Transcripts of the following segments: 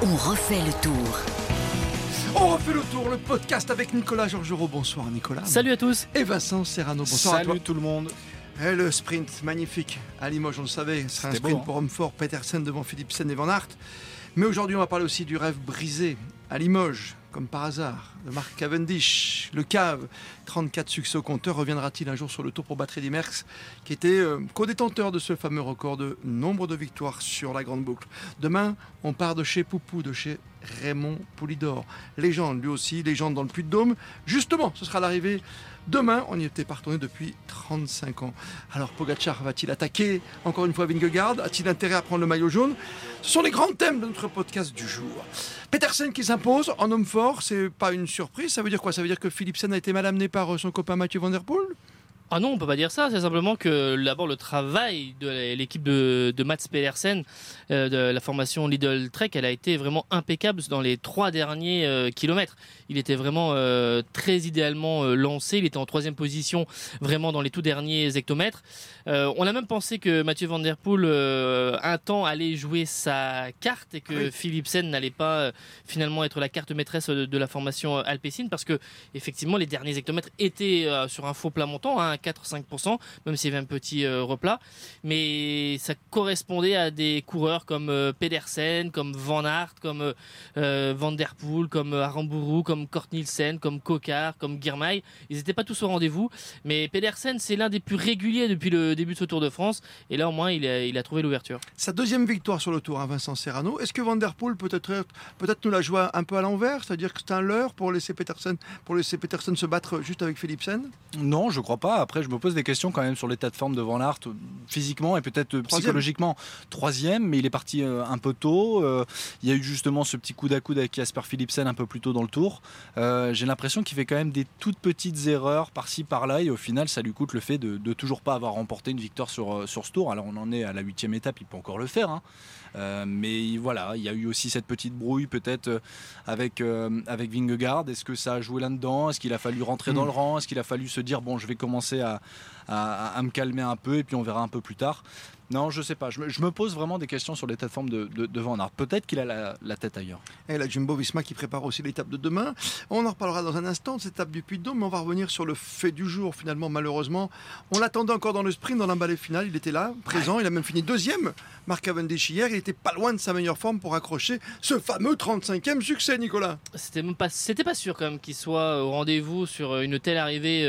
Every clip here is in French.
On refait le tour. On refait le tour, le podcast avec Nicolas Georgerot. Bonsoir Nicolas. Salut à tous. Et Vincent Serrano, bonsoir. Salut à toi. Tout le monde. Et le sprint magnifique à Limoges, on le savait, ce sera un sprint beau, hein, pour hommes forts, Pedersen devant Philipsen et Van Hart. Mais aujourd'hui, on va parler aussi du rêve brisé à Limoges, comme par hasard, de Mark Cavendish, le Cave, 34 succès au compteur. Reviendra-t-il un jour sur le tour pour battre Eddy Merckx, qui était co-détenteur de ce fameux record de nombre de victoires sur la grande boucle. Demain, on part de chez Poupou, de chez Raymond Poulidor. Légende, lui aussi, légende dans le Puy-de-Dôme. Justement, ce sera l'arrivée demain. On n'y était pas retourné depuis 35 ans. Alors, Pogacar va-t-il attaquer encore une fois Vingegaard ? A-t-il intérêt à prendre le maillot jaune ? Ce sont les grands thèmes de notre podcast du jour. Pedersen qui s'impose en homme fort, c'est pas une surprise. Ça veut dire quoi ? Ça veut dire que Philipsen a été mal amené par son copain Mathieu Van Der Poel ? Ah non, on ne peut pas dire ça, c'est simplement que d'abord le travail de l'équipe de Mads Pedersen, de la formation Lidl Trek, elle a été vraiment impeccable dans les 3 derniers kilomètres. Il était vraiment très idéalement lancé, il était en 3e position vraiment dans les tout derniers hectomètres. On a même pensé que Mathieu Van Der Poel, un temps, allait jouer sa carte et que Philipsen n'allait pas finalement être la carte maîtresse de la formation Alpecin, parce que effectivement les derniers hectomètres étaient sur un faux plat montant, hein, 4-5%, même s'il y avait un petit replat, mais ça correspondait à des coureurs comme Pedersen, comme Van Aert, comme Van Der Poel, comme Arambourou, comme Kort Nielsen, comme Cocard, comme Girmay. Ils n'étaient pas tous au rendez-vous, mais Pedersen, c'est l'un des plus réguliers depuis le début de ce Tour de France, et là au moins il a trouvé l'ouverture. Sa 2e victoire sur le Tour, hein, Vincent Serrano. Est-ce que Van Der Poel peut-être nous la joue un peu à l'envers, c'est-à-dire que c'est un leurre pour laisser Pedersen se battre juste avec Philipsen ? Non, je ne crois pas. Après, je me pose des questions quand même sur l'état de forme de Van Aert, physiquement et peut-être psychologiquement. 3e, mais il est parti un peu tôt. Il y a eu justement ce petit coude à coude avec Jasper Philipsen un peu plus tôt dans le tour. J'ai l'impression qu'il fait quand même des toutes petites erreurs par-ci, par-là, et au final, ça lui coûte le fait de toujours pas avoir remporté une victoire sur ce tour. Alors, on en est à la 8e étape, il peut encore le faire, hein. Mais voilà, il y a eu aussi cette petite brouille peut-être avec Vingegaard. Est-ce que ça a joué là-dedans ? Est-ce qu'il a fallu rentrer dans le rang ? Est-ce qu'il a fallu se dire, bon, je vais commencer à me calmer un peu et puis on verra un peu plus tard. Non, je ne sais pas. Je me pose vraiment des questions sur l'état de forme de Van Aert. Peut-être qu'il a la tête ailleurs. Et la Jumbo Visma qui prépare aussi l'étape de demain. On en reparlera dans un instant de cette étape du Puy-de-Dôme, mais on va revenir sur le fait du jour finalement, malheureusement. On l'attendait encore dans le sprint, dans l'emballé final. Il était là, présent. Il a même fini 2e. Mark Cavendish hier, il était pas loin de sa meilleure forme pour accrocher ce fameux 35e succès, Nicolas. C'était pas sûr quand même qu'il soit au rendez-vous sur une telle arrivée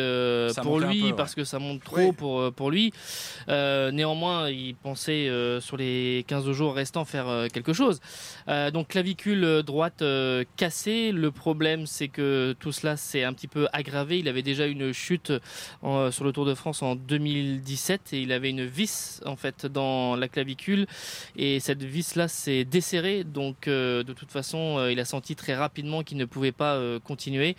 pour lui, peu, parce que ça monte trop pour lui. Néanmoins, il pensait sur les 15 jours restants faire quelque chose. Donc clavicule droite cassée. Le problème, c'est que tout cela s'est un petit peu aggravé. Il avait déjà une chute sur le Tour de France en 2017 et il avait une vis en fait dans la clavicule et cette vis là s'est desserrée. Donc de toute façon, il a senti très rapidement qu'il ne pouvait pas continuer.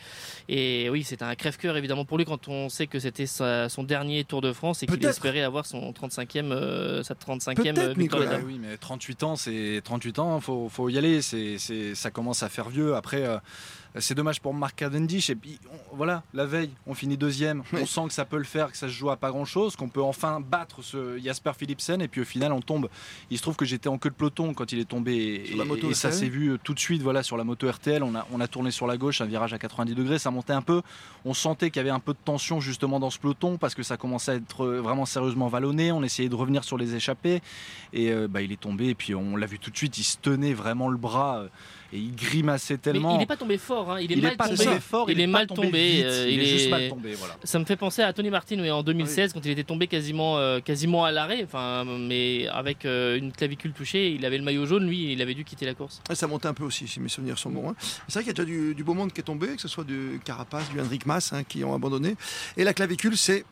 Et oui, c'est un crève-cœur évidemment pour lui quand on sait que c'était son dernier Tour de France et qu'il espérait avoir son 35e. Sa 35e victoire. Oui, mais 38 ans, c'est 38 ans, faut y aller, ça commence à faire vieux. Après, c'est dommage pour Mark Cavendish. Et puis, voilà, la veille, on finit 2e. Oui. On sent que ça peut le faire, que ça se joue à pas grand-chose, qu'on peut enfin battre ce Jasper Philipsen. Et puis au final, on tombe. Il se trouve que j'étais en queue de peloton quand il est tombé. Et ça s'est vu tout de suite, voilà, sur la moto RTL. On a tourné sur la gauche, un virage à 90 degrés, ça montait un peu. On sentait qu'il y avait un peu de tension justement dans ce peloton parce que ça commençait à être vraiment sérieusement vallonné. On essayait de revenir sur les échappées. Et il est tombé. Et puis on l'a vu tout de suite, il se tenait vraiment le bras. Et il grimaçait tellement. Mais il n'est pas tombé fort, hein. Il est mal tombé. Voilà. Ça me fait penser à Tony Martin en 2016, quand il était tombé quasiment à l'arrêt, mais avec une clavicule touchée. Il avait le maillot jaune, lui, il avait dû quitter la course. Et ça montait un peu aussi, si mes souvenirs sont bons. Hein. C'est vrai qu'il y a déjà du beau monde qui est tombé, que ce soit du Carapaz, du Hendrick Mass, hein, qui ont abandonné. Et la clavicule, c'est...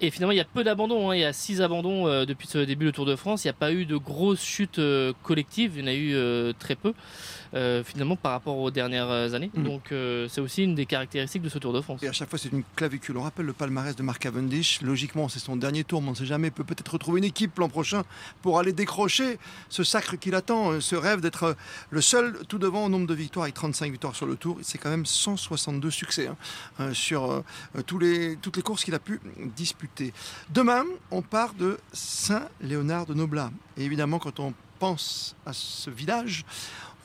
Et finalement, il y a peu d'abandons. Hein. Il y a 6 abandons depuis ce début du Tour de France. Il n'y a pas eu de grosses chutes collectives. Il y en a eu très peu. Finalement par rapport aux dernières années. Donc c'est aussi une des caractéristiques de ce Tour de France. Et à chaque fois c'est une clavicule. On rappelle le palmarès de Mark Cavendish. Logiquement c'est son dernier tour, mais on ne sait jamais. Il peut peut-être retrouver une équipe l'an prochain pour aller décrocher ce sacre qu'il attend, ce rêve d'être le seul tout devant au nombre de victoires, avec 35 victoires sur le Tour. C'est quand même 162 succès sur toutes les courses qu'il a pu disputer. Demain on part de Saint-Léonard-de-Noblat. Et évidemment quand on pense à ce village,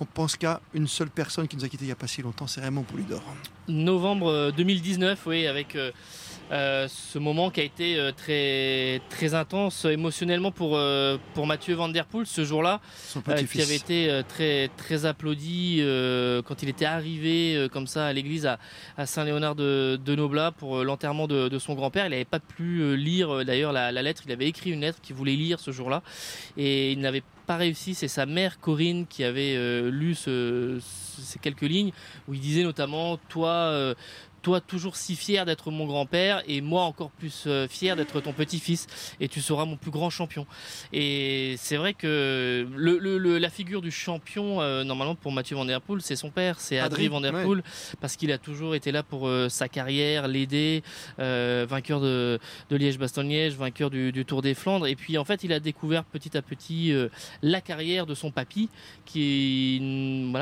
on pense qu'à une seule personne qui nous a quittés il n'y a pas si longtemps, c'est Raymond Poulidor. Novembre 2019, oui, avec ce moment qui a été très, très intense émotionnellement pour Mathieu Van Der Poel ce jour-là, qui avait été très, très applaudi quand il était arrivé comme ça à l'église à Saint-Léonard-de-Noblat pour l'enterrement de son grand-père. Il n'avait pas pu lire d'ailleurs la lettre, il avait écrit une lettre qu'il voulait lire ce jour-là et il n'avait pas réussi. C'est sa mère Corinne qui avait lu ces quelques lignes où il disait notamment « Toi, toujours si fier d'être mon grand-père et moi encore plus fier d'être ton petit-fils et tu seras mon plus grand champion ». Et c'est vrai que la figure du champion, normalement pour Mathieu Van Der Poel, c'est son père, c'est Adrie Van der Poel, parce qu'il a toujours été là pour sa carrière, l'aider, vainqueur de Liège-Bastogne-Liège, vainqueur du Tour des Flandres. Et puis en fait, il a découvert petit à petit la carrière de son papy, qu'il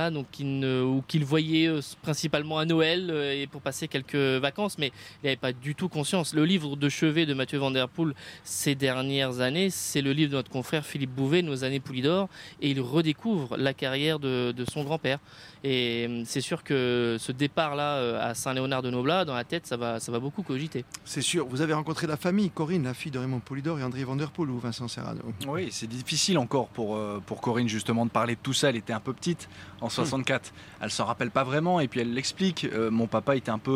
voyait principalement à Noël et pour passer quelques vacances, mais il n'avait pas du tout conscience. Le livre de chevet de Mathieu Van Der Poel ces dernières années, c'est le livre de notre confrère Philippe Bouvet, Nos années Poulidor, et il redécouvre la carrière de son grand-père. Et c'est sûr que ce départ-là à Saint-Léonard-de-Noblat, dans la tête, ça va beaucoup cogiter. C'est sûr. Vous avez rencontré la famille, Corinne, la fille de Raymond Poulidor et André Van Der Poel, ou Vincent Serrano. Oui, c'est difficile encore pour Corinne justement de parler de tout ça. Elle était un peu petite en 64. Elle s'en rappelle pas vraiment et puis elle l'explique. Mon papa était un peu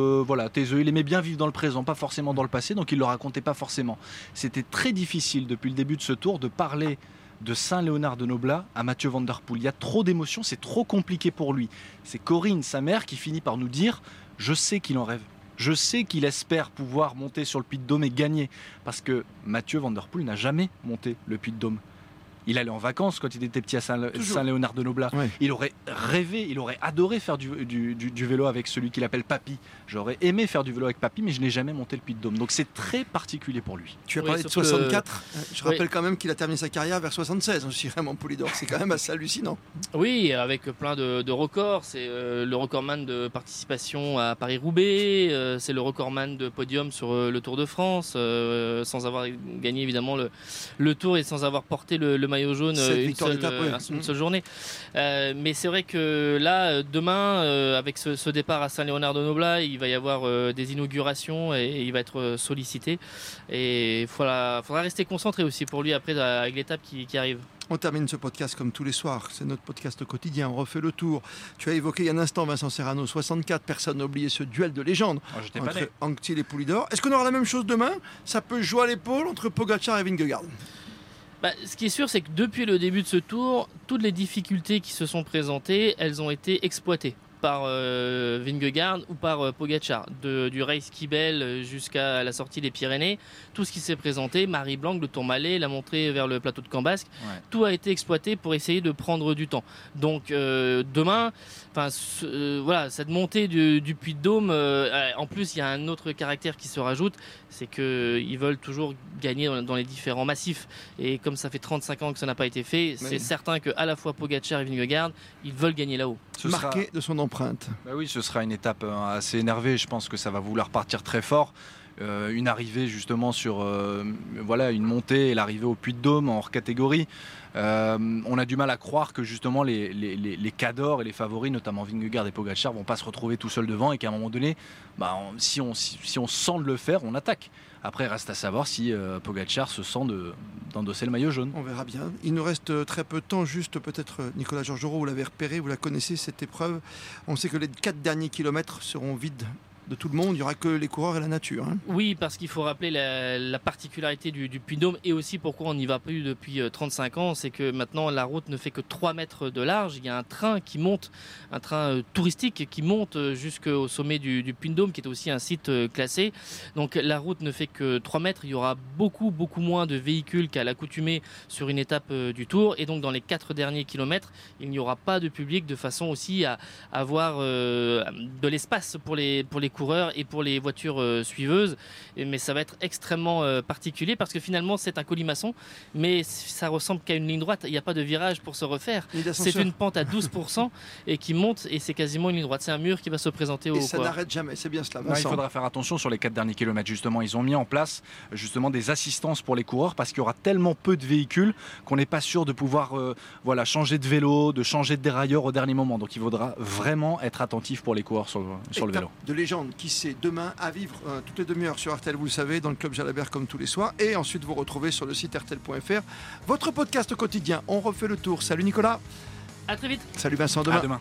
taiseux, il aimait bien vivre dans le présent, pas forcément dans le passé, donc il ne le racontait pas forcément. C'était très difficile depuis le début de ce tour de parler de Saint-Léonard-de-Noblat à Mathieu Van Der Poel. Il y a trop d'émotions, c'est trop compliqué pour lui. C'est Corinne, sa mère, qui finit par nous dire « Je sais qu'il en rêve, je sais qu'il espère pouvoir monter sur le Puy-de-Dôme et gagner ». Parce que Mathieu Van Der Poel n'a jamais monté le Puy-de-Dôme. Il allait en vacances quand il était petit à Saint-Léonard-de-Noblat. Oui. Il aurait rêvé, il aurait adoré faire du vélo avec celui qu'il appelle papy. J'aurais aimé faire du vélo avec papy, mais je n'ai jamais monté le Puy-de-Dôme. Donc c'est très particulier pour lui. Tu as parlé de 64. Je rappelle quand même qu'il a terminé sa carrière vers 76. Je suis Raymond Poulidor. C'est quand même assez hallucinant. Oui, avec plein de records. C'est le recordman de participation à Paris-Roubaix. C'est le recordman de podium sur le Tour de France. Sans avoir gagné évidemment le Tour et sans avoir porté le maillot jaune une seule journée, mais c'est vrai que là demain avec ce départ à Saint-Léonard-de-Noblat, il va y avoir des inaugurations et il va être sollicité et faudra rester concentré aussi pour lui après avec l'étape qui arrive. On termine ce podcast comme tous les soirs, c'est notre podcast quotidien, on refait le tour. Tu as évoqué il y a un instant, Vincent Serrano, 64, personne n'a oublié ce duel de légende entre Anquetil et Poulidor. Est-ce qu'on aura la même chose demain? Ça peut jouer à l'épaule entre Pogacar et Vingegaard. Ce qui est sûr, c'est que depuis le début de ce tour, toutes les difficultés qui se sont présentées, elles ont été exploitées par Vingegaard ou par Pogacar, du race Kibel jusqu'à la sortie des Pyrénées, tout ce qui s'est présenté, Marie Blanc, le Tourmalet, la montée vers le plateau de Cambasque, tout a été exploité pour essayer de prendre du temps. Donc demain, cette montée du Puy-de-Dôme, en plus il y a un autre caractère qui se rajoute, c'est qu'ils veulent toujours gagner dans les différents massifs et comme ça fait 35 ans que ça n'a pas été fait, c'est certain qu'à la fois Pogacar et Vingegaard, ils veulent gagner là-haut. Marqué de son empreinte. Oui, ce sera une étape assez énervée. Je pense que ça va vouloir partir très fort. Une arrivée justement sur une montée et l'arrivée au Puy-de-Dôme en hors catégorie. On a du mal à croire que justement les cadors et les favoris, notamment Vingegaard et Pogacar, vont pas se retrouver tout seuls devant et qu'à un moment donné, si on sent de le faire, on attaque. Après, reste à savoir si Pogacar se sent d'endosser le maillot jaune. On verra bien. Il nous reste très peu de temps, juste peut-être Nicolas Georgerot, vous l'avez repéré, vous la connaissez cette épreuve. On sait que les 4 derniers kilomètres seront vides de tout le monde, il n'y aura que les coureurs et la nature. Oui, parce qu'il faut rappeler la particularité du Puy-de-Dôme et aussi pourquoi on n'y va plus depuis 35 ans, c'est que maintenant la route ne fait que 3 mètres de large, il y a un train qui monte, un train touristique qui monte jusqu'au sommet du Puy-de-Dôme qui est aussi un site classé, donc la route ne fait que 3 mètres, il y aura beaucoup, beaucoup moins de véhicules qu'à l'accoutumée sur une étape du Tour et donc dans les 4 derniers kilomètres, il n'y aura pas de public de façon aussi à avoir de l'espace pour les coureurs. coureurs et pour les voitures suiveuses. Mais ça va être extrêmement particulier parce que finalement c'est un colimaçon, mais ça ressemble qu'à une ligne droite. Il n'y a pas de virage pour se refaire. C'est une pente à 12% et qui monte et c'est quasiment une ligne droite. C'est un mur qui va se présenter au et ça n'arrête jamais, c'est bien cela. Il faudra faire attention sur les 4 derniers kilomètres. Justement, ils ont mis en place justement des assistances pour les coureurs parce qu'il y aura tellement peu de véhicules qu'on n'est pas sûr de pouvoir voilà, changer de vélo, de changer de dérailleur au dernier moment. Donc il faudra vraiment être attentif pour les coureurs sur le vélo. De légende, qui sait, demain à vivre toutes les demi-heures sur RTL, vous le savez, dans le club Jalabert comme tous les soirs, et ensuite vous retrouvez sur le site rtl.fr votre podcast quotidien. On refait le tour. Salut Nicolas. À très vite. Salut Vincent, demain. À demain.